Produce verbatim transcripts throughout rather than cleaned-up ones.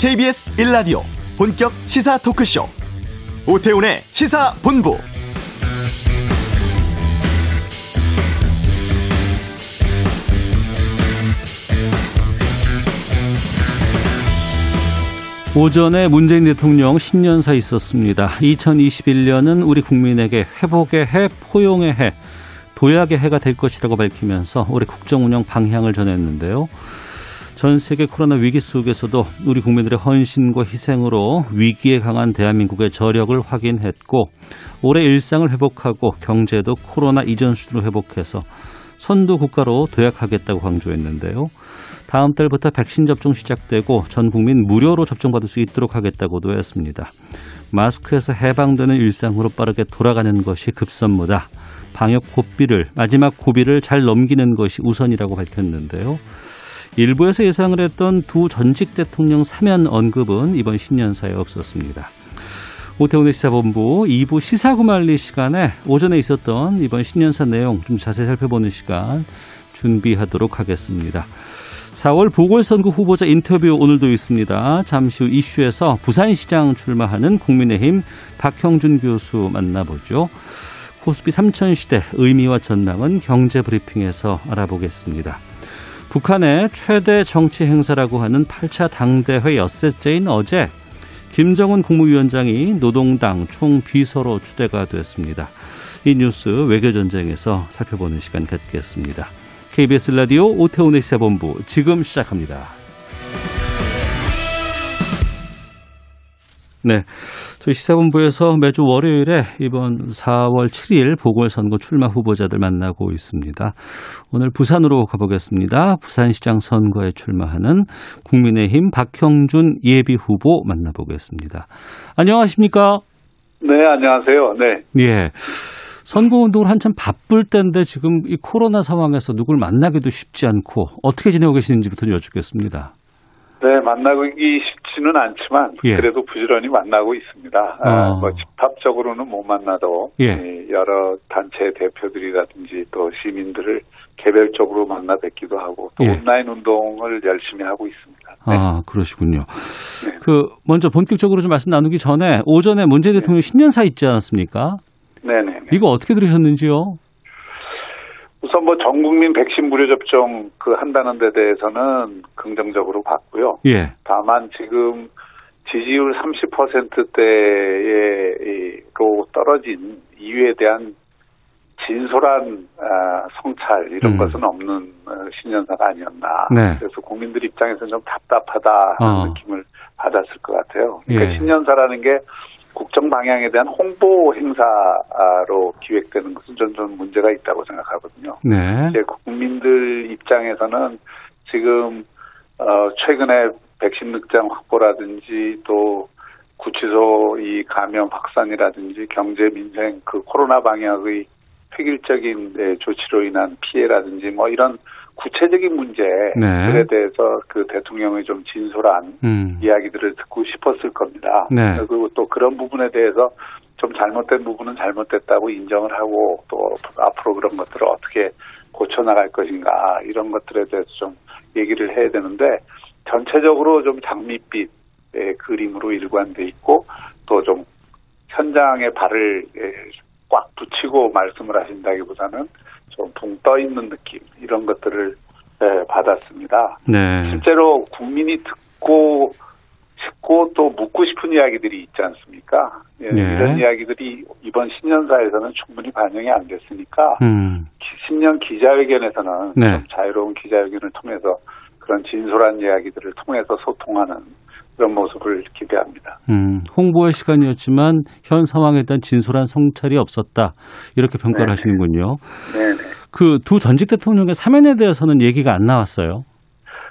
케이비에스 일 라디오 본격 시사 토크쇼 오태훈의 시사본부. 오전에 문재인 대통령 신년사 있었습니다. 이천이십일 년은 우리 국민에게 회복의 해, 포용의 해, 도약의 해가 될 것이라고 밝히면서 올해 국정운영 방향을 전했는데요. 전 세계 코로나 위기 속에서도 우리 국민들의 헌신과 희생으로 위기에 강한 대한민국의 저력을 확인했고 올해 일상을 회복하고 경제도 코로나 이전 수준으로 회복해서 선두 국가로 도약하겠다고 강조했는데요. 다음 달부터 백신 접종 시작되고 전 국민 무료로 접종받을 수 있도록 하겠다고도 했습니다. 마스크에서 해방되는 일상으로 빠르게 돌아가는 것이 급선무다. 방역 고비를 마지막 고비를 잘 넘기는 것이 우선이라고 밝혔는데요. 일부에서 예상을 했던 두 전직 대통령 사면 언급은 이번 신년사에 없었습니다. 오태훈의 시사본부 이 부 시사구말리 시간에 오전에 있었던 이번 신년사 내용 좀 자세히 살펴보는 시간 준비하도록 하겠습니다. 사월 보궐선거 후보자 인터뷰 오늘도 있습니다. 잠시 후 이슈에서 부산시장 출마하는 국민의힘 박형준 교수 만나보죠. 코스피 삼천시대 의미와 전망은 경제브리핑에서 알아보겠습니다. 북한의 최대 정치 행사라고 하는 팔 차 당대회 엿새째인 어제 김정은 국무위원장이 노동당 총비서로 추대가 됐습니다. 이 뉴스 외교전쟁에서 살펴보는 시간 갖겠습니다. 케이비에스 라디오 오태훈의 시사본부 지금 시작합니다. 네, 저희 시사본부에서 매주 월요일에 이번 사월 칠일 보궐선거 출마 후보자들 만나고 있습니다. 오늘 부산으로 가보겠습니다. 부산시장 선거에 출마하는 국민의힘 박형준 예비후보 만나보겠습니다. 안녕하십니까? 네, 안녕하세요. 네. 예. 선거운동을 한참 바쁠 때인데 지금 이 코로나 상황에서 누굴 만나기도 쉽지 않고 어떻게 지내고 계시는지부터 여쭙겠습니다. 네, 만나기 쉽지는 않지만 예. 그래도 부지런히 만나고 있습니다. 어. 아, 뭐 집합적으로는 못 만나도 예. 여러 단체 대표들이라든지 또 시민들을 개별적으로 만나 뵙기도 하고 또 예. 온라인 운동을 열심히 하고 있습니다. 네. 아, 그러시군요. 네. 그 먼저 본격적으로 좀 말씀 나누기 전에 오전에 문재인 대통령 네. 신년사 있지 않았습니까? 네네. 이거 어떻게 들으셨는지요? 우선 뭐 전 국민 백신 무료 접종 그 한다는 데 대해서는 긍정적으로 봤고요. 예. 다만 지금 지지율 삼십 퍼센트대로 떨어진 이유에 대한 진솔한 성찰 이런 음. 것은 없는 신년사가 아니었나. 네. 그래서 국민들 입장에서는 좀 답답하다 하는 어. 느낌을 받았을 것 같아요. 그러니까 예. 신년사라는 게 국정 방향에 대한 홍보 행사로 기획되는 것은 저는 문제가 있다고 생각하거든요. 네. 이제 국민들 입장에서는 지금 어 최근에 백신 늑장 확보라든지 또 구치소 이 감염 확산이라든지 경제 민생 그 코로나 방역의 획일적인 조치로 인한 피해라든지 뭐 이런 구체적인 문제에 네. 대해서 그 대통령의 좀 진솔한 음. 이야기들을 듣고 싶었을 겁니다. 네. 그리고 또 그런 부분에 대해서 좀 잘못된 부분은 잘못됐다고 인정을 하고 또 앞으로 그런 것들을 어떻게 고쳐나갈 것인가 이런 것들에 대해서 좀 얘기를 해야 되는데 전체적으로 좀 장밋빛 그림으로 일관돼 있고 또 좀 현장에 발을 꽉 붙이고 말씀을 하신다기보다는 좀 붕 떠 있는 느낌 이런 것들을 네, 받았습니다. 네. 실제로 국민이 듣고 싶고 또 묻고 싶은 이야기들이 있지 않습니까? 예, 네. 이런 이야기들이 이번 신년사에서는 충분히 반영이 안 됐으니까 음. 신년 기자회견에서는 네. 좀 자유로운 기자회견을 통해서 그런 진솔한 이야기들을 통해서 소통하는 그런 모습을 기대합니다. 음, 홍보의 시간이었지만 현 상황에 대한 진솔한 성찰이 없었다. 이렇게 평가를 네네. 하시는군요. 네네. 그 두 전직 대통령의 사면에 대해서는 얘기가 안 나왔어요.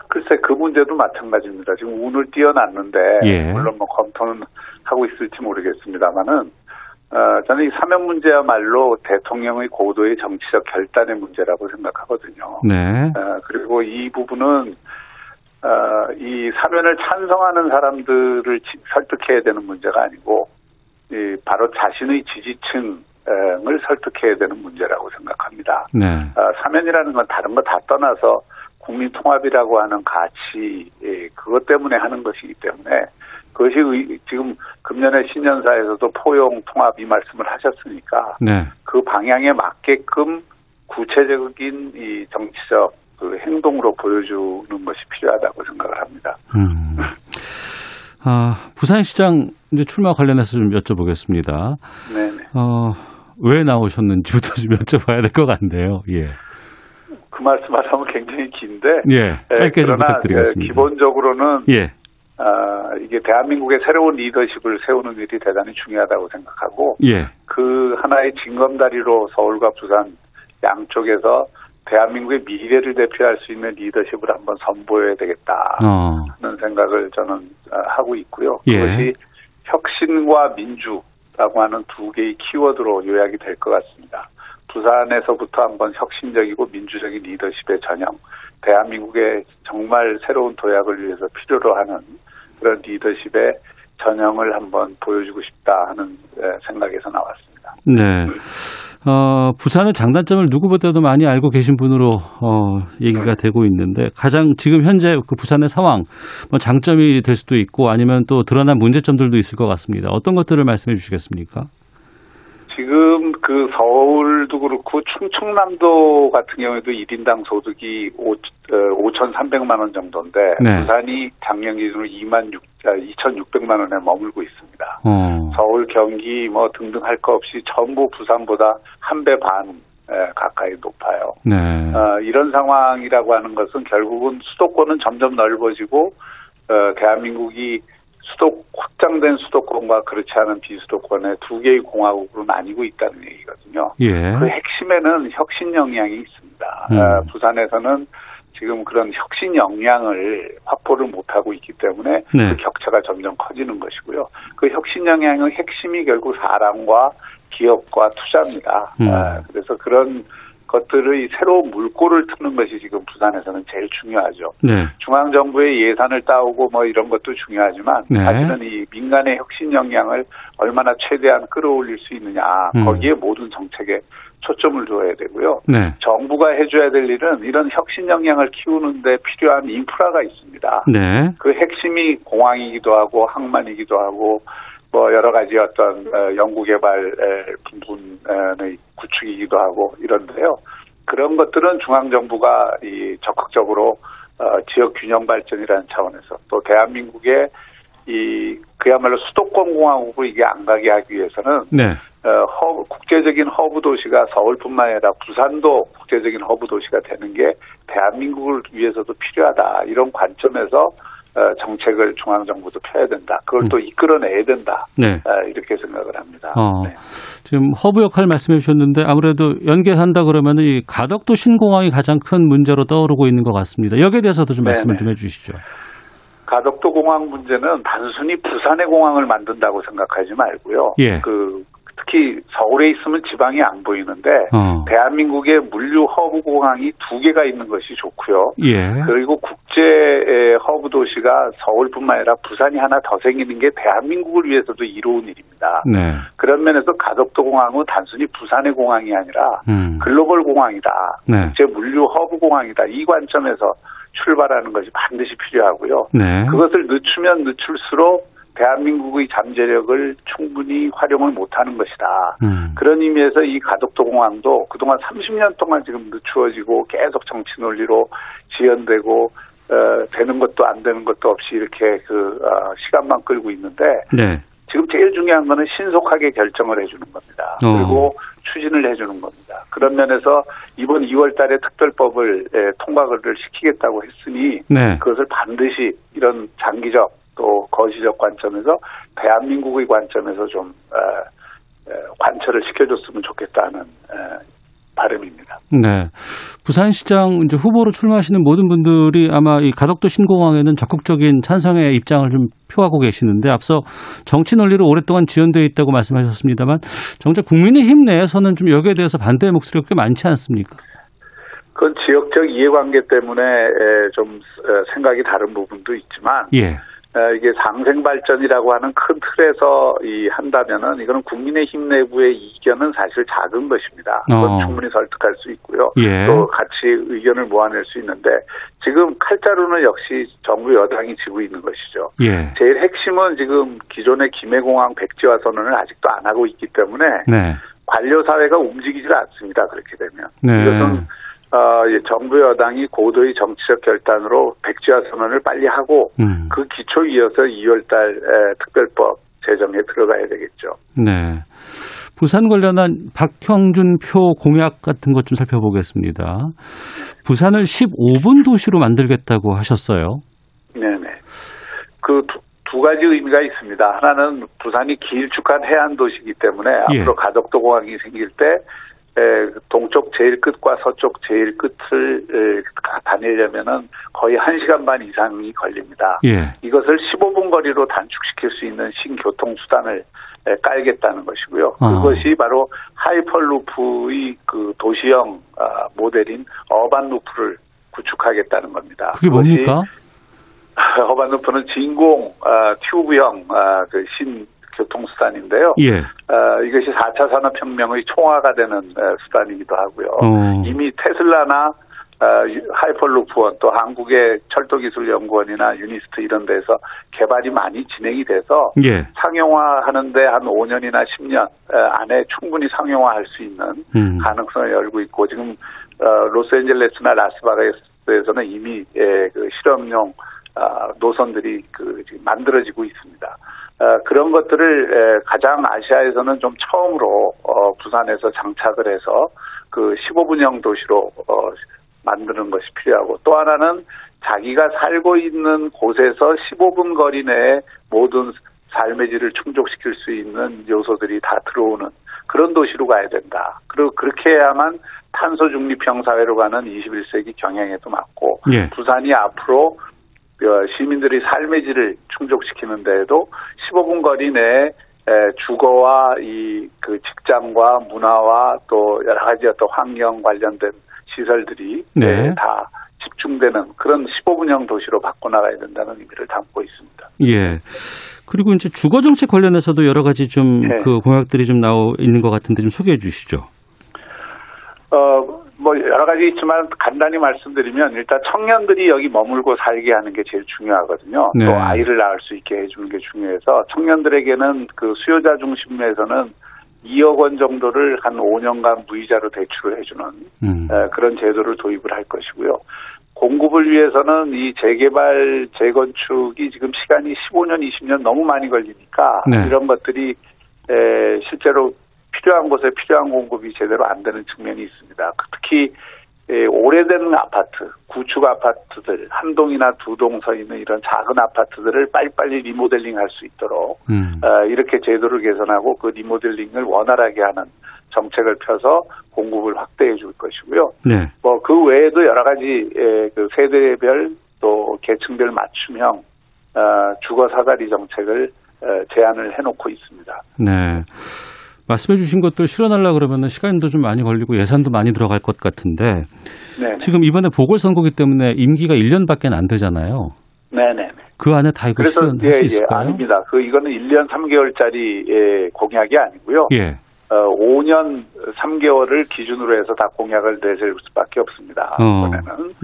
글쎄 그 문제도 마찬가지입니다. 지금 운을 뛰어났는데 예. 물론 뭐 검토는 하고 있을지 모르겠습니다만은 어, 저는 이 사면 문제야말로 대통령의 고도의 정치적 결단의 문제라고 생각하거든요. 네. 어, 그리고 이 부분은 어, 이 사면을 찬성하는 사람들을 설득해야 되는 문제가 아니고 이 바로 자신의 지지층을 설득해야 되는 문제라고 생각합니다. 네. 어, 사면이라는 건 다른 거 다 떠나서 국민 통합이라고 하는 가치, 예, 그것 때문에 하는 것이기 때문에 그것이 지금 금년에 신년사에서도 포용 통합 이 말씀을 하셨으니까 네. 그 방향에 맞게끔 구체적인 이 정치적 그 행동으로 보여주는 것이 필요하다고 생각을 합니다. 음. 아, 부산시장 이제 출마 관련해서 좀 여쭤보겠습니다. 네. 어, 왜 나오셨는지부터 좀 여쭤봐야 될 것 같네요. 예. 그 말씀하자면 굉장히 긴데. 예. 짧게 예, 좀 부탁드리겠습니다. 기본적으로는 예. 아, 이게 대한민국의 새로운 리더십을 세우는 일이 대단히 중요하다고 생각하고 예. 그 하나의 징검다리로 서울과 부산 양쪽에서 대한민국의 미래를 대표할 수 있는 리더십을 한번 선보여야 되겠다 어. 하는 생각을 저는 하고 있고요. 예. 그것이 혁신과 민주라고 하는 두 개의 키워드로 요약이 될 것 같습니다. 부산에서부터 한번 혁신적이고 민주적인 리더십의 전형, 대한민국의 정말 새로운 도약을 위해서 필요로 하는 그런 리더십의 전형을 한번 보여주고 싶다 하는 생각에서 나왔습니다. 네. 어, 부산의 장단점을 누구보다도 많이 알고 계신 분으로 어, 얘기가 되고 있는데 가장 지금 현재 그 부산의 상황 뭐 장점이 될 수도 있고 아니면 또 드러난 문제점들도 있을 것 같습니다. 어떤 것들을 말씀해 주시겠습니까? 지금 그 서울도 그렇고 충청남도 같은 경우에도 일 인당 소득이 오천삼백만 원 정도인데 네. 부산이 작년 기준으로 이천육백만 원에 머물고 있습니다. 어. 서울, 경기 뭐 등등 할 거 없이 전부 부산보다 한 배 반 가까이 높아요. 네. 어, 이런 상황이라고 하는 것은 결국은 수도권은 점점 넓어지고 어, 대한민국이 수도 확장된 수도권과 그렇지 않은 비수도권의 두 개의 공화국으로 나뉘고 있다는 얘기거든요. 예. 그 핵심에는 혁신 역량이 있습니다. 음. 부산에서는 지금 그런 혁신 역량을 확보를 못하고 있기 때문에 네. 그 격차가 점점 커지는 것이고요. 그 혁신 역량의 핵심이 결국 사람과 기업과 투자입니다. 음. 그래서 그런 것들의 새로운 물꼬를 트는 것이 지금 부산에서는 제일 중요하죠. 네. 중앙정부의 예산을 따오고 뭐 이런 것도 중요하지만 네. 사실은 이 민간의 혁신 역량을 얼마나 최대한 끌어올릴 수 있느냐 음. 거기에 모든 정책에 초점을 둬야 되고요. 네. 정부가 해줘야 될 일은 이런 혁신 역량을 키우는 데 필요한 인프라가 있습니다. 네. 그 핵심이 공항이기도 하고 항만이기도 하고 뭐 여러 가지 어떤 연구개발 부분의 구축이기도 하고 이런데요. 그런 것들은 중앙정부가 이 적극적으로 지역 균형 발전이라는 차원에서 또 대한민국의 이 그야말로 수도권 공화국으로 이게 안 가게 하기 위해서는 네. 허브, 국제적인 허브 도시가 서울뿐만 아니라 부산도 국제적인 허브 도시가 되는 게 대한민국을 위해서도 필요하다 이런 관점에서. 정책을 중앙정부도 펴야 된다. 그걸 또 이끌어내야 된다. 네. 이렇게 생각을 합니다. 어, 네. 지금 허브 역할을 말씀해 주셨는데 아무래도 연계한다 그러면 이 가덕도 신공항이 가장 큰 문제로 떠오르고 있는 것 같습니다. 여기에 대해서도 좀 네네. 말씀을 좀 해 주시죠. 가덕도 공항 문제는 단순히 부산의 공항을 만든다고 생각하지 말고요. 예. 그 특히 서울에 있으면 지방이 안 보이는데 어. 대한민국의 물류 허브 공항이 두 개가 있는 것이 좋고요. 예. 그리고 국제 허브 도시가 서울뿐만 아니라 부산이 하나 더 생기는 게 대한민국을 위해서도 이로운 일입니다. 네. 그런 면에서 가덕도 공항은 단순히 부산의 공항이 아니라 음. 글로벌 공항이다. 네. 국제 물류 허브 공항이다. 이 관점에서 출발하는 것이 반드시 필요하고요. 네. 그것을 늦추면 늦출수록 대한민국의 잠재력을 충분히 활용을 못하는 것이다. 음. 그런 의미에서 이 가덕도 공항도 그동안 삼십 년 동안 지금 늦추어지고 계속 정치 논리로 지연되고 어, 되는 것도 안 되는 것도 없이 이렇게 그 어, 시간만 끌고 있는데 네. 지금 제일 중요한 거는 신속하게 결정을 해주는 겁니다. 어. 그리고 추진을 해주는 겁니다. 그런 면에서 이번 이월 달에 특별법을 에, 통과를 시키겠다고 했으니 네. 그것을 반드시 이런 장기적 또 거시적 관점에서 대한민국의 관점에서 좀 관철을 시켜줬으면 좋겠다는 바람입니다. 네, 부산시장 이제 후보로 출마하시는 모든 분들이 아마 이 가덕도 신공항에는 적극적인 찬성의 입장을 좀 표하고 계시는데 앞서 정치 논리로 오랫동안 지연되어 있다고 말씀하셨습니다만 정작 국민의힘 내에서는 좀 여기에 대해서 반대의 목소리가 꽤 많지 않습니까? 그건 지역적 이해관계 때문에 좀 생각이 다른 부분도 있지만. 예. 이게 상생 발전이라고 하는 큰 틀에서 이 한다면은 이거는 국민의힘 내부의 이견은 사실 작은 것입니다. 그건 어. 충분히 설득할 수 있고요. 예. 또 같이 의견을 모아낼 수 있는데 지금 칼자루는 역시 정부 여당이 쥐고 있는 것이죠. 예. 제일 핵심은 지금 기존의 김해공항 백지화 선언을 아직도 안 하고 있기 때문에 네. 관료 사회가 움직이질 않습니다. 그렇게 되면 네. 이것은 어, 정부 여당이 고도의 정치적 결단으로 백지화 선언을 빨리 하고 음. 그 기초 이어서 이월달 특별법 제정에 들어가야 되겠죠. 네, 부산 관련한 박형준 표 공약 같은 것 좀 살펴보겠습니다. 부산을 십오 분 도시로 만들겠다고 하셨어요. 네네. 그 두, 두 가지 의미가 있습니다. 하나는 부산이 길쭉한 해안 도시이기 때문에 예. 앞으로 가덕도 공항이 생길 때 동쪽 제일 끝과 서쪽 제일 끝을 다니려면은 거의 한 시간 반 이상이 걸립니다. 예. 이것을 십오 분 거리로 단축시킬 수 있는 신교통수단을 깔겠다는 것이고요. 어. 그것이 바로 하이퍼루프의 그 도시형 모델인 어반루프를 구축하겠다는 겁니다. 그게 뭡니까? 어반루프는 진공 튜브형 그 신 교통수단인데요. 예. 어, 이것이 사 차 산업혁명의 총화가 되는 에, 수단이기도 하고요. 오. 이미 테슬라나 어, 하이퍼루프원 또 한국의 철도기술연구원이나 유니스트 이런 데서 개발이 많이 진행이 돼서 예. 상용화하는데 한 오 년이나 십 년 안에 충분히 상용화할 수 있는 음. 가능성을 열고 있고 지금 어, 로스앤젤레스나 라스베가스에서는 이미 예, 그 실험용 어, 노선들이 그, 지금 만들어지고 있습니다. 어, 그런 것들을 에, 가장 아시아에서는 좀 처음으로 어, 부산에서 장착을 해서 그 십오 분형 도시로 어, 만드는 것이 필요하고 또 하나는 자기가 살고 있는 곳에서 십오 분 거리 내에 모든 삶의 질을 충족시킬 수 있는 요소들이 다 들어오는 그런 도시로 가야 된다. 그리고 그렇게 해야만 탄소 중립형 사회로 가는 이십일 세기 경향에도 맞고 예. 부산이 앞으로 시민들이 삶의 질을 충족시키는 데에도 십오 분 거리 내에 주거와 이 그 직장과 문화와 또 여러 가지 어떤 환경 관련된 시설들이 네. 다 집중되는 그런 십오 분형 도시로 바꿔나가야 된다는 의미를 담고 있습니다. 예. 그리고 이제 주거 정책 관련해서도 여러 가지 좀 네. 그 공약들이 좀 나오 있는 것 같은데 좀 소개해 주시죠. 어. 뭐 여러 가지 있지만 간단히 말씀드리면 일단 청년들이 여기 머물고 살게 하는 게 제일 중요하거든요. 네. 또 아이를 낳을 수 있게 해주는 게 중요해서 청년들에게는 그 수요자 중심에서는 이억 원 정도를 한 오 년간 무이자로 대출을 해주는 음. 그런 제도를 도입을 할 것이고요. 공급을 위해서는 이 재개발, 재건축이 지금 시간이 십오 년, 이십 년 너무 많이 걸리니까 네. 이런 것들이 실제로 필요한 곳에 필요한 공급이 제대로 안 되는 측면이 있습니다. 특히 오래된 아파트, 구축 아파트들, 한 동이나 두 동 서 있는 이런 작은 아파트들을 빨리빨리 리모델링할 수 있도록 음. 이렇게 제도를 개선하고 그 리모델링을 원활하게 하는 정책을 펴서 공급을 확대해 줄 것이고요. 네. 뭐 그 외에도 여러 가지 세대별 또 계층별 맞춤형 주거 사다리 정책을 제안을 해놓고 있습니다. 네. 말씀해 주신 것들 실현하려고 그러면 시간도 좀 많이 걸리고 예산도 많이 들어갈 것 같은데 네네. 지금 이번에 보궐선거기 때문에 임기가 일 년밖에 안 되잖아요. 네네. 그 안에 다 이걸 실현할 예, 수 있을까요? 예, 아닙니다. 그 이거는 일 년 삼 개월짜리 공약이 아니고요. 예. 어, 오 년 삼 개월을 기준으로 해서 다 공약을 내세울 수밖에 없습니다. 어,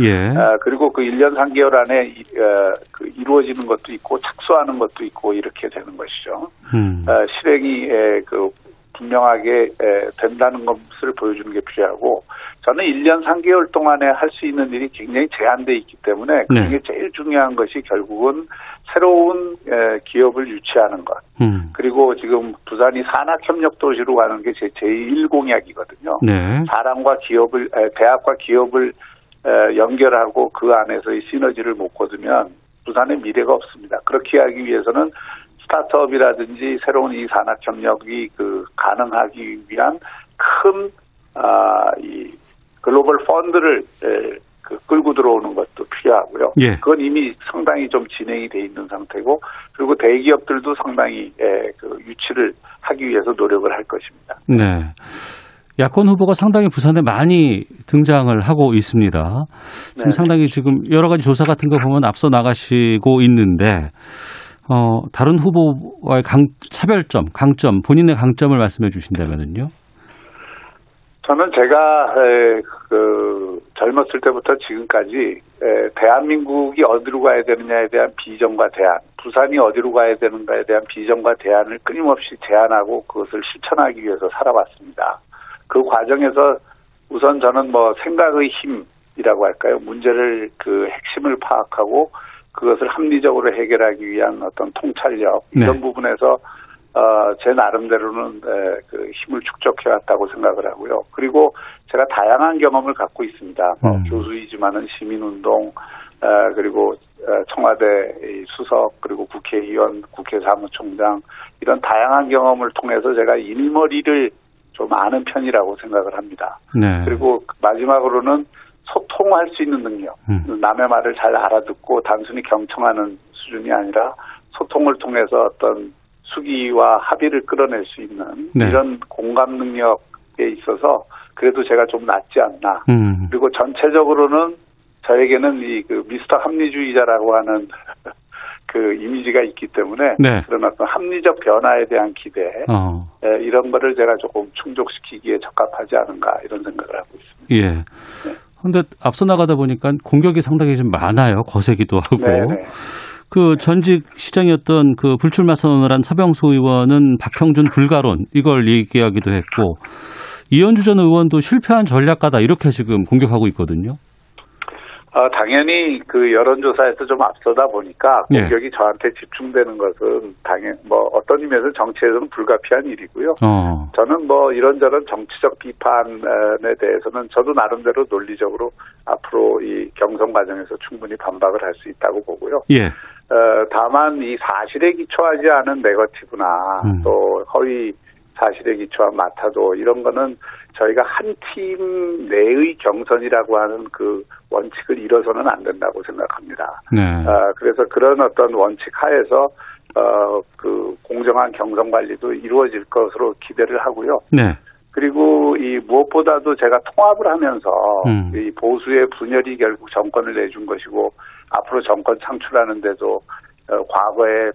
예. 어, 그리고 그 일 년 삼 개월 안에 이, 어, 그 이루어지는 것도 있고 착수하는 것도 있고 이렇게 되는 것이죠. 음. 어, 실행이 에, 그 분명하게 된다는 것을 보여주는 게 필요하고 저는 일 년 삼 개월 동안에 할 수 있는 일이 굉장히 제한되어 있기 때문에 그게 네. 제일 중요한 것이 결국은 새로운 기업을 유치하는 것 음. 그리고 지금 부산이 산학협력도시로 가는 게 제 제일 공약이거든요. 네. 사람과 기업을 대학과 기업을 연결하고 그 안에서의 시너지를 못 거두면 부산의 미래가 없습니다. 그렇게 하기 위해서는 스타트업이라든지 새로운 이 산학협력이 그 가능하기 위한 큰 아, 이 글로벌 펀드를 에, 그 끌고 들어오는 것도 필요하고요. 예. 그건 이미 상당히 좀 진행이 돼 있는 상태고 그리고 대기업들도 상당히 에, 그 유치를 하기 위해서 노력을 할 것입니다. 네. 야권 후보가 상당히 부산에 많이 등장을 하고 있습니다. 지금 네. 상당히 지금 여러 가지 조사 같은 거 보면 앞서 나가시고 있는데 어, 다른 후보와의 강, 차별점, 강점, 본인의 강점을 말씀해 주신다면은요? 저는 제가 에, 그, 젊었을 때부터 지금까지 에, 대한민국이 어디로 가야 되느냐에 대한 비전과 대안, 부산이 어디로 가야 되는가에 대한 비전과 대안을 끊임없이 제안하고 그것을 실천하기 위해서 살아왔습니다. 그 과정에서 우선 저는 뭐 생각의 힘이라고 할까요? 문제를 그 핵심을 파악하고 그것을 합리적으로 해결하기 위한 어떤 통찰력, 네. 이런 부분에서 어, 제 나름대로는 에, 그 힘을 축적해왔다고 생각을 하고요. 그리고 제가 다양한 경험을 갖고 있습니다. 음. 교수이지만은 시민운동, 에, 그리고 청와대 수석, 그리고 국회의원, 국회사무총장 이런 다양한 경험을 통해서 제가 일머리를 좀 아는 편이라고 생각을 합니다. 네. 그리고 마지막으로는 소통할 수 있는 능력, 음. 남의 말을 잘 알아듣고 단순히 경청하는 수준이 아니라 소통을 통해서 어떤 수기와 합의를 끌어낼 수 있는 네. 이런 공감 능력에 있어서 그래도 제가 좀 낫지 않나. 음. 그리고 전체적으로는 저에게는 이 그 미스터 합리주의자라고 하는 그 이미지가 있기 때문에 네. 그런 어떤 합리적 변화에 대한 기대 어. 예, 이런 거를 제가 조금 충족시키기에 적합하지 않은가 이런 생각을 하고 있습니다. 예. 네. 근데 앞서 나가다 보니까 공격이 상당히 좀 많아요. 거세기도 하고. 네네. 그 전직 시장이었던 그 불출마 선언을 한 서병수 의원은 박형준 불가론 이걸 얘기하기도 했고 이현주 전 의원도 실패한 전략가다 이렇게 지금 공격하고 있거든요. 어, 당연히 그 여론조사에서 좀 앞서다 보니까 공격이 예. 저한테 집중되는 것은 당연, 뭐 어떤 의미에서 정치에서는 불가피한 일이고요. 어. 저는 뭐 이런저런 정치적 비판에 대해서는 저도 나름대로 논리적으로 앞으로 이 경선 과정에서 충분히 반박을 할 수 있다고 보고요. 예. 어, 다만 이 사실에 기초하지 않은 네거티브나 음. 또 허위 사실에 기초한 마타도 이런 거는 저희가 한 팀 내의 경선이라고 하는 그 원칙을 잃어서는 안 된다고 생각합니다. 네. 어, 그래서 그런 어떤 원칙 하에서 어, 그 공정한 경선 관리도 이루어질 것으로 기대를 하고요. 네. 그리고 이 무엇보다도 제가 통합을 하면서 음. 이 보수의 분열이 결국 정권을 내준 것이고 앞으로 정권 창출하는 데도 어, 과거에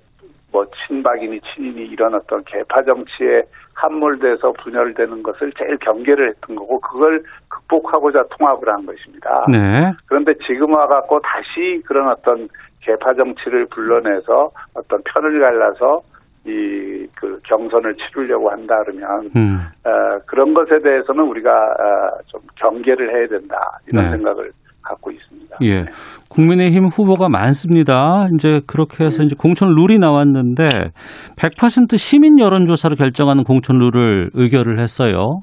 뭐 친박이니 친인이 이런 어떤 개파 정치에 함몰돼서 분열되는 것을 제일 경계를 했던 거고 그걸 극복하고자 통합을 한 것입니다. 네. 그런데 지금 와갖고 다시 그런 어떤 개파 정치를 불러내서 어떤 편을 갈라서 이 그 경선을 치르려고 한다 그러면 음. 어, 그런 것에 대해서는 우리가 어, 좀 경계를 해야 된다 이런 네. 생각을. 갖고 있습니다. 예, 국민의힘 후보가 많습니다. 이제 그렇게 해서 이제 공천 룰이 나왔는데 백 퍼센트 시민 여론조사로 결정하는 공천 룰을 의결을 했어요.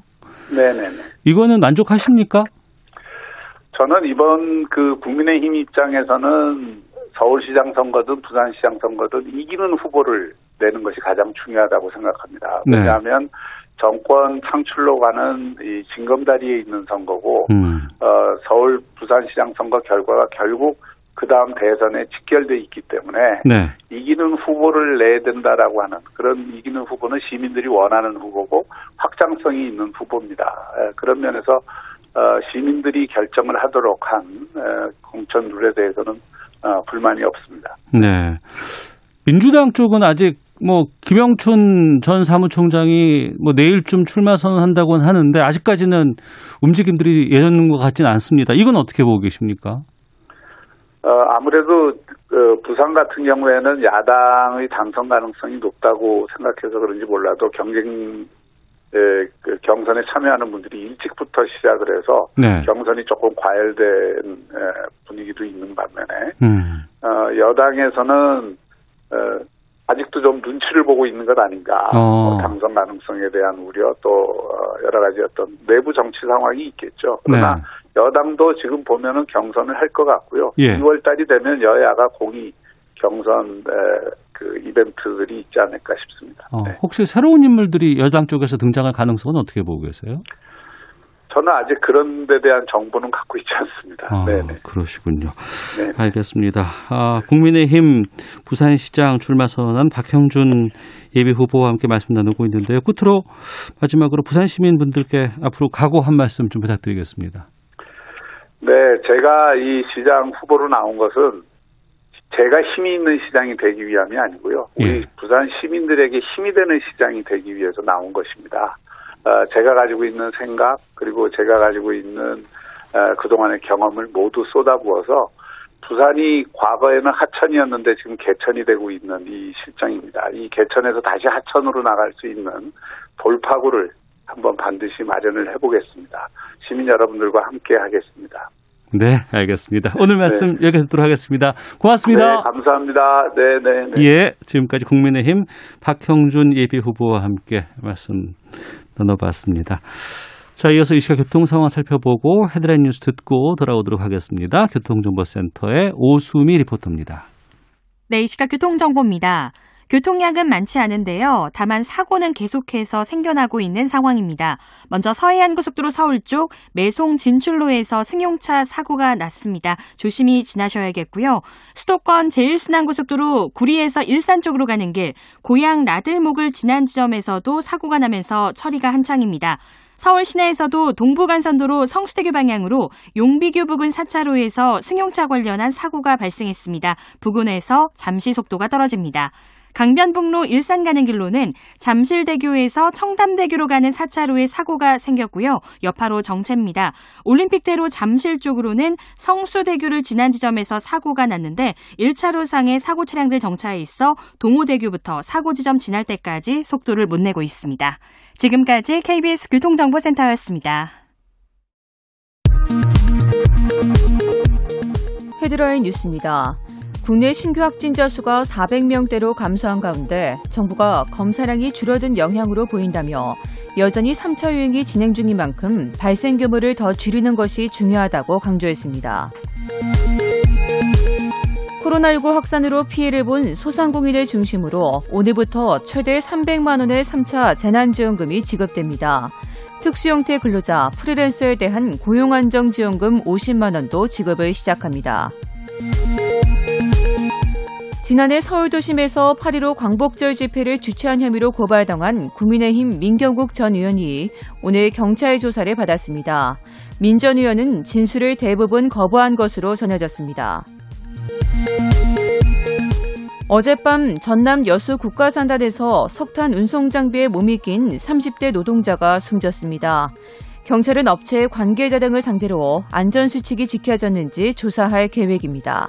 네네네. 이거는 만족하십니까? 저는 이번 그 국민의힘 입장에서는 서울시장 선거든 부산시장 선거든 이기는 후보를 내는 것이 가장 중요하다고 생각합니다. 왜냐하면 네. 정권 창출로 가는 이 징검다리에 있는 선거고 음. 어, 서울 부산시장 선거 결과가 결국 그다음 대선에 직결돼 있기 때문에 네. 이기는 후보를 내야 된다라고 하는 그런 이기는 후보는 시민들이 원하는 후보고 확장성이 있는 후보입니다. 에, 그런 면에서 어, 시민들이 결정을 하도록 한 에, 공천 룰에 대해서는 어, 불만이 없습니다. 네. 민주당 쪽은 아직 뭐 김영춘 전 사무총장이 뭐 내일쯤 출마 선언한다고는 하는데 아직까지는 움직임들이 예전과 같지는 않습니다. 이건 어떻게 보고 계십니까? 어, 아무래도 그 부산 같은 경우에는 야당의 당선 가능성이 높다고 생각해서 그런지 몰라도 경쟁 예, 그 경선에 참여하는 분들이 일찍부터 시작을 해서 네. 경선이 조금 과열된 분위기도 있는 반면에 음. 어, 여당에서는 어, 아직도 좀 눈치를 보고 있는 것 아닌가. 어. 당선 가능성에 대한 우려 또 여러 가지 어떤 내부 정치 상황이 있겠죠. 그러나 네. 여당도 지금 보면은 경선을 할 것 같고요. 예. 이월 달이 되면 여야가 공이 경선 그 이벤트들이 있지 않을까 싶습니다. 어, 네. 혹시 새로운 인물들이 여당 쪽에서 등장할 가능성은 어떻게 보고 계세요? 저는 아직 그런 데 대한 정보는 갖고 있지 않습니다. 아, 네네. 그러시군요. 네네. 알겠습니다. 아, 국민의힘 부산시장 출마 선언한 박형준 예비후보와 함께 말씀 나누고 있는데요. 끝으로 마지막으로 부산 시민분들께 앞으로 각오 한 말씀 좀 부탁드리겠습니다. 네, 제가 이 시장 후보로 나온 것은 제가 힘이 있는 시장이 되기 위함이 아니고요. 우리 예. 부산 시민들에게 힘이 되는 시장이 되기 위해서 나온 것입니다. 제가 가지고 있는 생각 그리고 제가 가지고 있는 그동안의 경험을 모두 쏟아부어서 부산이 과거에는 하천이었는데 지금 개천이 되고 있는 이 실정입니다. 이 개천에서 다시 하천으로 나갈 수 있는 돌파구를 한번 반드시 마련을 해보겠습니다. 시민 여러분들과 함께 하겠습니다. 네, 알겠습니다. 오늘 말씀 네. 여기서 듣도록 하겠습니다. 고맙습니다. 네, 감사합니다. 네, 네, 네. 예, 지금까지 국민의힘 박형준 예비후보와 함께 말씀 나눠봤습니다. 자, 이어서 이 시각 교통 상황 살펴보고 헤드라인 뉴스 듣고 돌아오도록 하겠습니다. 교통정보센터의 오수미 리포터입니다. 네, 이 시각 교통정보입니다. 교통량은 많지 않은데요. 다만 사고는 계속해서 생겨나고 있는 상황입니다. 먼저 서해안고속도로 서울 쪽 매송 진출로에서 승용차 사고가 났습니다. 조심히 지나셔야겠고요. 수도권 제일 순환고속도로 구리에서 일산 쪽으로 가는 길 고양 나들목을 지난 지점에서도 사고가 나면서 처리가 한창입니다. 서울 시내에서도 동부간선도로 성수대교 방향으로 용비교 부근 사 차로에서 승용차 관련한 사고가 발생했습니다. 부근에서 잠시 속도가 떨어집니다. 강변북로 일산 가는 길로는 잠실대교에서 청담대교로 가는 사 차로에 사고가 생겼고요. 여파로 정체입니다. 올림픽대로 잠실 쪽으로는 성수대교를 지난 지점에서 사고가 났는데 일 차로상의 사고 차량들 정차해 있어 동호대교부터 사고 지점 지날 때까지 속도를 못 내고 있습니다. 지금까지 케이비에스 교통정보센터였습니다. 헤드라인 뉴스입니다. 국내 신규 확진자 수가 사백 명대로 감소한 가운데 정부가 검사량이 줄어든 영향으로 보인다며 여전히 삼 차 유행이 진행 중인 만큼 발생 규모를 더 줄이는 것이 중요하다고 강조했습니다. 코로나십구 확산으로 피해를 본 소상공인을 중심으로 오늘부터 최대 삼백만 원의 삼 차 재난지원금이 지급됩니다. 특수 형태 근로자, 프리랜서에 대한 고용안정지원금 오십만 원도 지급을 시작합니다. 지난해 서울 도심에서 팔일오 광복절 집회를 주최한 혐의로 고발당한 국민의힘 민경욱 전 의원이 오늘 경찰 조사를 받았습니다. 민 전 의원은 진술을 대부분 거부한 것으로 전해졌습니다. 어젯밤 전남 여수 국가산단에서 석탄 운송 장비에 몸이 낀 삼십 대 노동자가 숨졌습니다. 경찰은 업체의 관계자 등을 상대로 안전수칙이 지켜졌는지 조사할 계획입니다.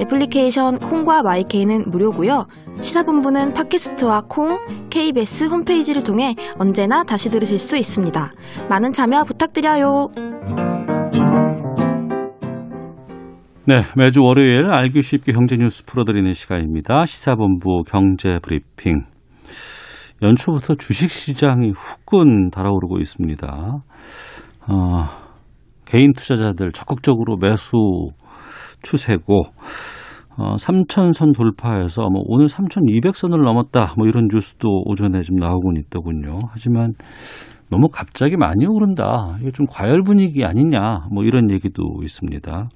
애플리케이션 콩과 마이케이는 무료고요. 시사본부는 팟캐스트와 콩, 케이비에스 홈페이지를 통해 언제나 다시 들으실 수 있습니다. 많은 참여 부탁드려요. 네, 매주 월요일 알기 쉽게 경제 뉴스 풀어드리는 시간입니다. 시사본부 경제 브리핑. 연초부터 주식시장이 후끈 달아오르고 있습니다. 어, 개인 투자자들 적극적으로 매수 추세고 어, 삼천 선 돌파해서 뭐 오늘 삼천이백 선을 넘었다 뭐 이런 뉴스도 오전에 좀 나오곤 있더군요. 하지만 너무 갑자기 많이 오른다. 이게 좀 과열 분위기 아니냐 뭐 이런 얘기도 있습니다.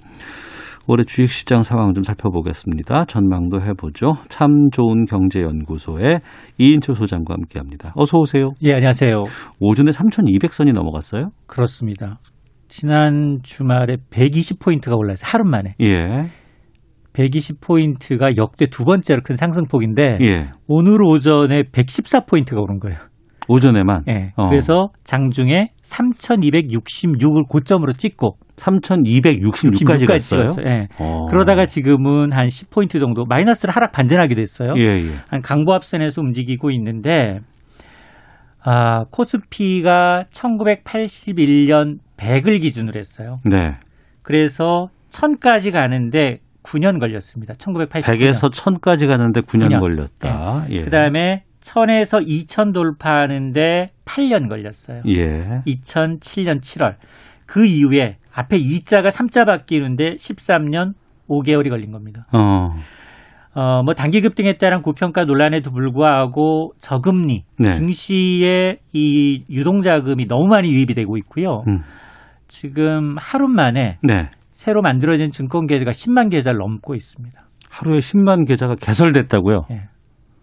올해 주식시장 상황 좀 살펴보겠습니다. 전망도 해보죠. 참 좋은 경제연구소의 이인철 소장과 함께합니다. 어서 오세요. 예, 안녕하세요. 오전에 삼천이백 선이 넘어갔어요? 그렇습니다. 지난 주말에 백이십 포인트가 올랐어요. 하루 만에. 예. 백이십 포인트가 역대 두 번째로 큰 상승폭인데 예. 오늘 오전에 백십사 포인트가 오른 거예요. 오전에만? 네. 어. 그래서 장중에 삼천이백육십육을 고점으로 찍고 삼천이백육십육까지 갔어요? 찍었어요. 네. 어. 그러다가 지금은 한 십 포인트 정도 마이너스를 하락 반전하기도 했어요. 예, 예. 한 강보합선에서 움직이고 있는데 아, 코스피가 천구백팔십일 년 백을 기준으로 했어요. 네. 그래서 천까지 가는데 구 년 걸렸습니다. 천구백팔십구 년. 백에서 천까지 가는데 구 년, 구 년. 걸렸다. 네. 예. 그다음에 천에서 이천 돌파하는데 팔 년 걸렸어요. 예. 이천칠 년 칠월. 그 이후에 앞에 이자가 삼자 바뀌는데 십삼 년 오 개월이 걸린 겁니다. 어. 어, 뭐 단기 급등했다는 고평가 논란에도 불구하고 저금리, 네. 증시에 이 유동자금이 너무 많이 유입이 되고 있고요. 음. 지금 하루 만에 네. 새로 만들어진 증권계좌가 십만 계좌를 넘고 있습니다. 하루에 십만 계좌가 개설됐다고요? 네.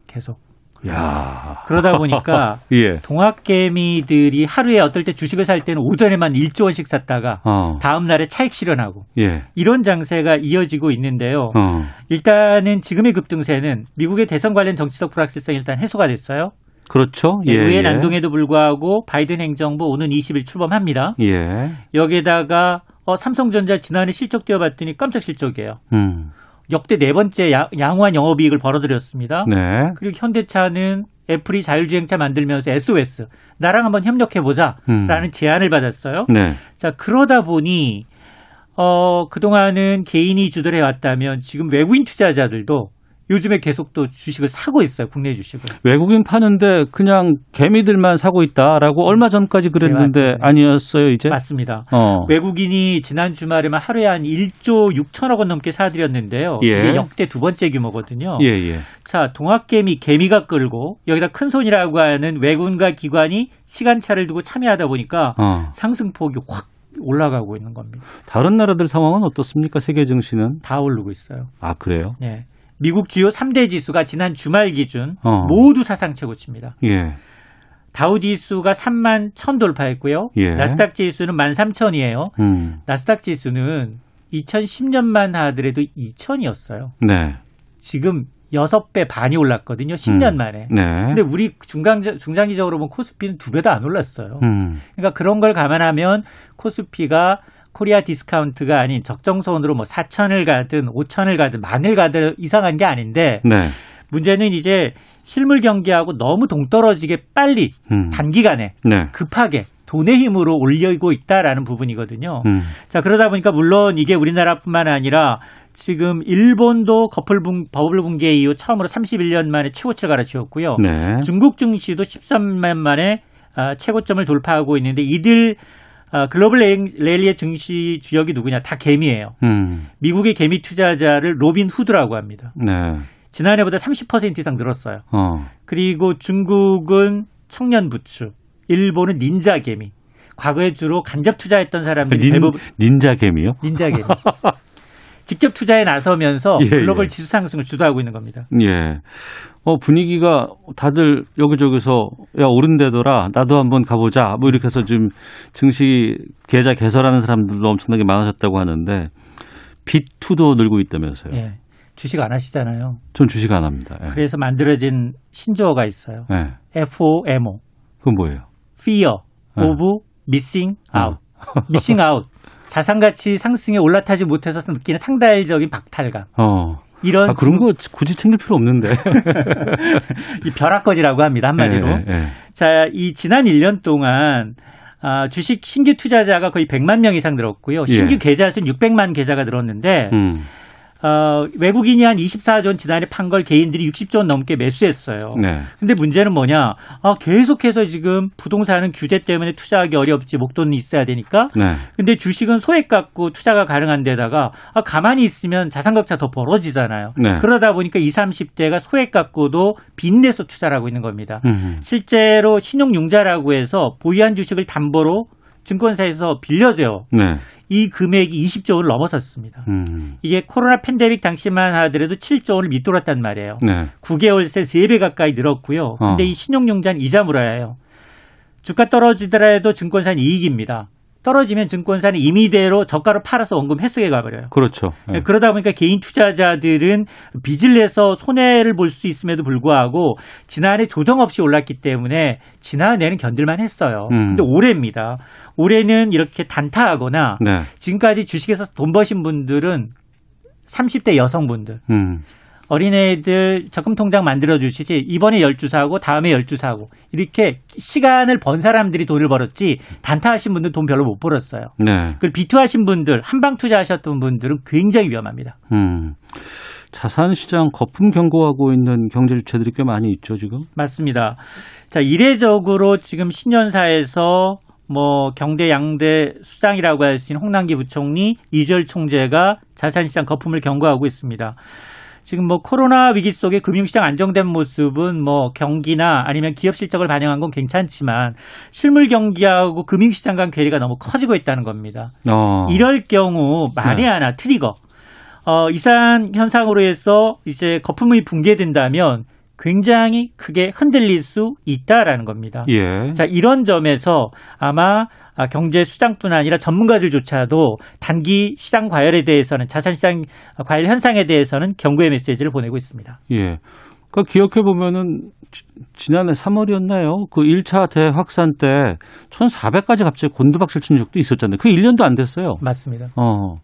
계속. 야. 그러다 보니까 예. 동학개미들이 하루에 어떨 때 주식을 살 때는 오전에만 일조 원씩 샀다가 어. 다음 날에 차익 실현하고 예. 이런 장세가 이어지고 있는데요. 어. 일단은 지금의 급등세는 미국의 대선 관련 정치적 불확실성이 일단 해소가 됐어요. 그렇죠. 예, 의회 난동에도 불구하고 바이든 행정부 오는 이십일 출범합니다. 예. 여기에다가 어, 삼성전자 지난해 실적 띄워봤더니 깜짝 실적이에요. 음. 역대 네 번째 양호한 영업이익을 벌어들였습니다. 네. 그리고 현대차는 애플이 자율주행차 만들면서 에스오에스, 나랑 한번 협력해보자라는 음. 제안을 받았어요. 네. 자, 그러다 보니 어, 그동안은 개인이 주도를 해왔다면 지금 외국인 투자자들도 요즘에 계속 또 주식을 사고 있어요. 국내 주식을. 외국인 파는데 그냥 개미들만 사고 있다라고 얼마 전까지 그랬는데 네, 아니었어요 이제? 맞습니다. 어. 외국인이 지난 주말에만 하루에 한 일조 육천억 원 넘게 사들였는데요. 예. 이게 역대 두 번째 규모거든요. 예, 예. 자, 동학개미, 개미가 끌고 여기다 큰손이라고 하는 외국인과 기관이 시간차를 두고 참여하다 보니까 어. 상승폭이 확 올라가고 있는 겁니다. 다른 나라들 상황은 어떻습니까? 세계 증시는? 다 오르고 있어요. 아, 그래요? 네. 미국 주요 삼 대 지수가 지난 주말 기준 어. 모두 사상 최고치입니다. 예. 다우 지수가 삼만 천 돌파했고요. 예. 나스닥 지수는 만 삼천이에요. 음. 나스닥 지수는 이천십 년만 하더라도 이천이었어요. 네. 지금 여섯 배 반이 올랐거든요. 십 년 음. 만에. 네. 근데 우리 중간, 중장기적으로 보면 코스피는 두 배도 안 올랐어요. 음. 그러니까 그런 걸 감안하면 코스피가 코리아 디스카운트가 아닌 적정선으로 뭐 사천을 가든 오천을 가든 만을 가든 이상한 게 아닌데 네. 문제는 이제 실물 경기하고 너무 동떨어지게 빨리 음. 단기간에 네. 급하게 돈의 힘으로 올리고 있다라는 부분이거든요. 음. 자, 그러다 보니까 물론 이게 우리나라뿐만 아니라 지금 일본도 거품 버블 붕괴 이후 처음으로 삼십일 년 만에 최고치를 갈아치웠고요. 네. 중국 증시도 십삼 년 만에 아, 최고점을 돌파하고 있는데 이들 아, 글로벌 랠리의 증시 주역이 누구냐? 다 개미예요. 음. 미국의 개미 투자자를 로빈 후드라고 합니다. 네. 지난해보다 삼십 퍼센트 이상 늘었어요. 어. 그리고 중국은 청년 부추, 일본은 닌자 개미. 과거에 주로 간접 투자했던 사람들이 닌, 대부분 닌자 개미요? 닌자 개미. 직접 투자에 나서면서 예, 글로벌 예. 지수 상승을 주도하고 있는 겁니다. 예. 어, 분위기가 다들 여기저기서 야, 오른대더라. 나도 한번 가보자. 뭐 이렇게 해서 지금 증시 계좌 개설하는 사람들도 엄청나게 많아졌다고 하는데 비투도 늘고 있다면서요. 예. 주식 안 하시잖아요. 전 주식 안 합니다. 예. 그래서 만들어진 신조어가 있어요. 예. 에프 오 엠 오. 그건 뭐예요? Fear 예. of Missing Out. 아. Missing Out. 자산가치 상승에 올라타지 못해서 느끼는 상대적인 박탈감. 어. 이런 아, 그런 거 굳이 챙길 필요 없는데. 이 벼락거지라고 합니다. 한마디로. 예, 예, 예. 자, 이 지난 일 년 동안 아, 주식 신규 투자자가 거의 백만 명 이상 늘었고요. 신규 예. 계좌 수는 육백만 계좌가 늘었는데 음. 어, 외국인이 한 이십사조 원 지난해 판 걸 개인들이 육십조 원 넘게 매수했어요. 네. 근데 문제는 뭐냐? 아, 계속해서 지금 부동산은 규제 때문에 투자하기 어렵지 목돈은 있어야 되니까. 네. 근데 주식은 소액 갖고 투자가 가능한 데다가 아, 가만히 있으면 자산 격차 더 벌어지잖아요. 네. 그러다 보니까 이십, 삼십대가 소액 갖고도 빚내서 투자를 하고 있는 겁니다. 음흠. 실제로 신용융자라고 해서 보유한 주식을 담보로 증권사에서 빌려줘요. 네. 이 금액이 이십조 원을 넘어섰습니다. 음. 이게 코로나 팬데믹 당시만 하더라도 칠조 원을 밑돌았단 말이에요. 네. 구 개월 새 세 배 가까이 늘었고요. 그런데 어. 이 신용융자는 이자 물어야 해요. 주가 떨어지더라도 증권사는 이익입니다. 떨어지면 증권사는 임의대로 저가로 팔아서 원금 회수해 가버려요. 그렇죠. 네. 그러다 보니까 개인 투자자들은 빚을 내서 손해를 볼 수 있음에도 불구하고 지난해 조정 없이 올랐기 때문에 지난해는 견딜만 했어요. 음. 근데 올해입니다. 올해는 이렇게 단타하거나 네. 지금까지 주식에서 돈 버신 분들은 삼십대 여성분들. 음. 어린애들 적금통장 만들어주시지 이번에 열 주 사고 다음에 열 주 사고 이렇게 시간을 번 사람들이 돈을 벌었지 단타하신 분들은 돈 별로 못 벌었어요. 네. 그리고 비투하신 분들 한방 투자하셨던 분들은 굉장히 위험합니다. 음. 자산시장 거품 경고하고 있는 경제 주체들이 꽤 많이 있죠 지금. 맞습니다. 자, 이례적으로 지금 신년사에서 뭐 경대 양대 수장이라고 할 수 있는 홍남기 부총리, 이주열 총재가 자산시장 거품을 경고하고 있습니다. 지금 뭐 코로나 위기 속에 금융시장 안정된 모습은 뭐 경기나 아니면 기업 실적을 반영한 건 괜찮지만 실물 경기하고 금융시장 간 괴리가 너무 커지고 있다는 겁니다. 어. 이럴 경우 만에 네. 하나 트리거. 어, 이상 현상으로 해서 이제 거품이 붕괴된다면 굉장히 크게 흔들릴 수 있다라는 겁니다. 예. 자, 이런 점에서 아마 경제 수장뿐 아니라 전문가들조차도 단기 시장 과열에 대해서는 자산시장 과열 현상에 대해서는 경고의 메시지를 보내고 있습니다. 예. 그러니까 기억해보면은 지난해 삼월이었나요? 그 일 차 대확산 때 천사백까지 갑자기 곤두박질 친 적도 있었잖아요. 그게 일 년도 안 됐어요. 맞습니다. 어.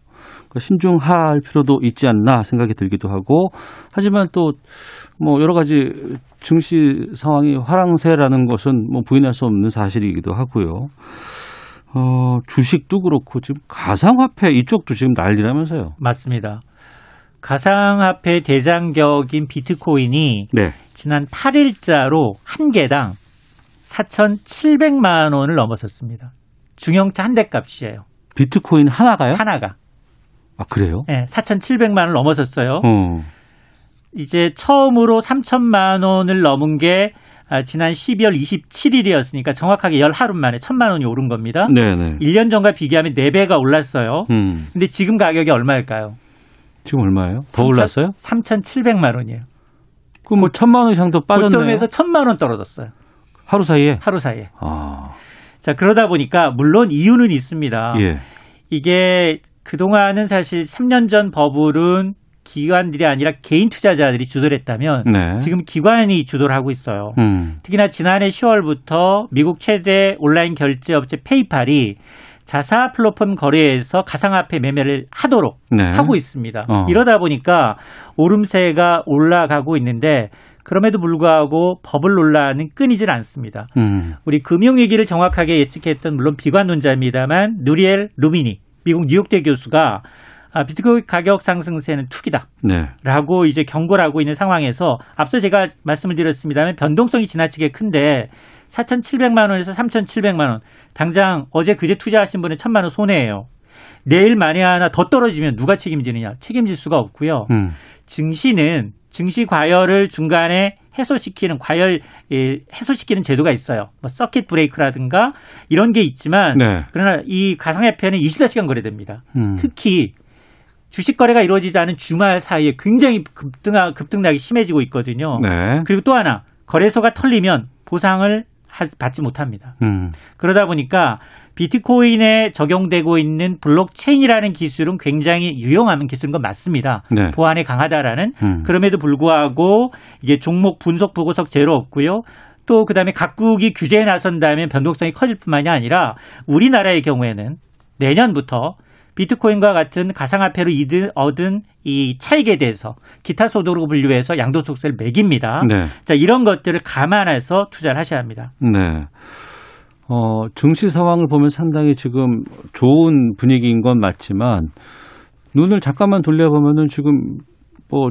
신중할 필요도 있지 않나 생각이 들기도 하고, 하지만 또 뭐 여러 가지 증시 상황이 화랑새라는 것은 뭐 부인할 수 없는 사실이기도 하고요. 어, 주식도 그렇고 지금 가상화폐 이쪽도 지금 난리라면서요. 맞습니다. 가상화폐 대장격인 비트코인이 네. 지난 팔 일자로 한 개당 사천칠백만 원을 넘어섰습니다. 중형차 한 대 값이에요. 비트코인 하나가요? 하나가. 아, 그래요? 네, 사천칠백만 원을 넘어섰어요. 어. 이제 처음으로 삼천만 원을 넘은 게 지난 십이월 이십칠일이었으니까 정확하게 열하루 만에 천만 원이 오른 겁니다. 네네. 일 년 전과 비교하면 네 배가 올랐어요. 음. 근데 지금 가격이 얼마일까요? 지금 얼마예요? 더 삼천, 올랐어요? 삼천칠백만 원이에요. 그럼 뭐 천만 원 이상 더 빠졌네요. 고점에서 천만 원 떨어졌어요. 하루 사이에? 하루 사이에. 아. 자, 그러다 보니까 물론 이유는 있습니다. 예. 이게 그동안은 사실 삼 년 전 버블은 기관들이 아니라 개인 투자자들이 주도를 했다면 네. 지금 기관이 주도를 하고 있어요. 음. 특히나 지난해 시월부터 미국 최대 온라인 결제업체 페이팔이 자사 플랫폼 거래에서 가상화폐 매매를 하도록 네. 하고 있습니다. 어. 이러다 보니까 오름세가 올라가고 있는데 그럼에도 불구하고 버블 논란은 끊이질 않습니다. 음. 우리 금융위기를 정확하게 예측했던 물론 비관론자입니다만 누리엘 루미니. 미국 뉴욕대 교수가 아, 비트코인 가격 상승세는 투기다 라고 네. 이제 경고를 하고 있는 상황에서 앞서 제가 말씀을 드렸습니다만 변동성이 지나치게 큰데 사천칠백만 원에서 삼천칠백만 원 당장 어제 그제 투자하신 분은 천만 원 손해예요. 내일 만에 하나 더 떨어지면 누가 책임지느냐 책임질 수가 없고요. 음. 증시는 증시 과열을 중간에 해소시키는 과열 예, 해소시키는 제도가 있어요. 뭐 서킷 브레이크라든가 이런 게 있지만 네. 그러나 이 가상화폐는 이십사 시간 거래됩니다. 음. 특히 주식 거래가 이루어지지 않은 주말 사이에 굉장히 급등하, 급등락이 심해지고 있거든요. 네. 그리고 또 하나 거래소가 털리면 보상을 하, 받지 못합니다. 음. 그러다 보니까 비트코인에 적용되고 있는 블록체인이라는 기술은 굉장히 유용한 기술인 건 맞습니다. 네. 보안에 강하다라는. 음. 그럼에도 불구하고 이게 종목 분석 보고서 제로 없고요. 또 그다음에 각국이 규제에 나선다면 변동성이 커질 뿐만이 아니라 우리나라의 경우에는 내년부터 비트코인과 같은 가상화폐로 이득 얻은 이 차익에 대해서 기타 소득으로 분류해서 양도소득세를 매깁니다. 네. 자, 이런 것들을 감안해서 투자를 하셔야 합니다. 네. 어, 증시 상황을 보면 상당히 지금 좋은 분위기인 건 맞지만 눈을 잠깐만 돌려보면은 지금 뭐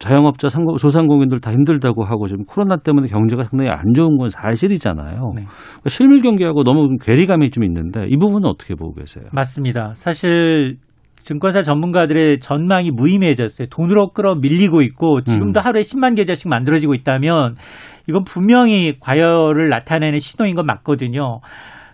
자영업자, 상공, 소상공인들 다 힘들다고 하고 지금 코로나 때문에 경제가 상당히 안 좋은 건 사실이잖아요. 네. 그러니까 실물 경기하고 너무 좀 괴리감이 좀 있는데 이 부분은 어떻게 보고 계세요? 맞습니다. 사실 증권사 전문가들의 전망이 무의미해졌어요. 돈으로 끌어밀리고 있고 지금도 음. 하루에 십만 계좌씩 만들어지고 있다면 이건 분명히 과열을 나타내는 신호인 건 맞거든요.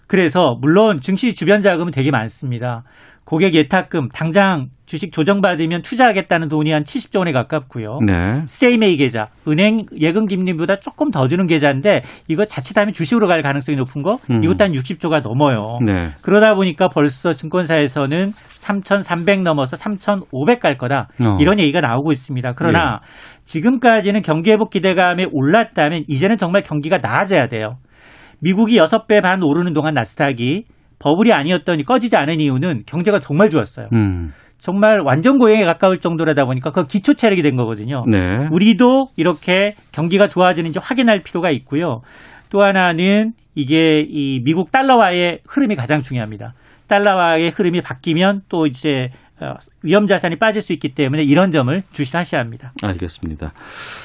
그래서 물론 증시 주변 자금은 되게 많습니다. 고객 예탁금 당장 주식 조정받으면 투자하겠다는 돈이 한 칠십조 원에 가깝고요. 네. 세이메이 계좌, 은행 예금 금리보다 조금 더 주는 계좌인데 이거 자칫하면 주식으로 갈 가능성이 높은 거 음. 이것도 한 육십조가 넘어요. 네. 그러다 보니까 벌써 증권사에서는 삼천삼백 넘어서 삼천오백 갈 거다. 어. 이런 얘기가 나오고 있습니다. 그러나 네. 지금까지는 경기 회복 기대감에 올랐다면 이제는 정말 경기가 나아져야 돼요. 미국이 여섯 배 반 오르는 동안 나스닥이 버블이 아니었더니 꺼지지 않은 이유는 경제가 정말 좋았어요. 음. 정말 완전 고용에 가까울 정도라다 보니까 그 기초 체력이 된 거거든요. 네. 우리도 이렇게 경기가 좋아지는지 확인할 필요가 있고요. 또 하나는 이게 이 미국 달러화의 흐름이 가장 중요합니다. 달러화의 흐름이 바뀌면 또 이제 위험자산이 빠질 수 있기 때문에 이런 점을 주시하셔야 합니다. 알겠습니다.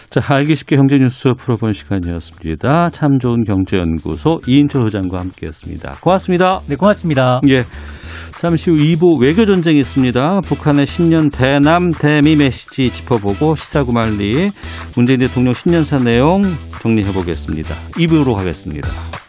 자, 알기 쉽게 경제뉴스 풀어보는 시간이었습니다. 참 좋은 경제연구소 이인철 소장과 함께했습니다. 고맙습니다. 네, 고맙습니다. 예, 잠시 후 이 부 외교전쟁이 있습니다. 북한의 신년 대남 대미 메시지 짚어보고 시사구말리 문재인 대통령 신년사 내용 정리해보겠습니다. 이 부로 가겠습니다.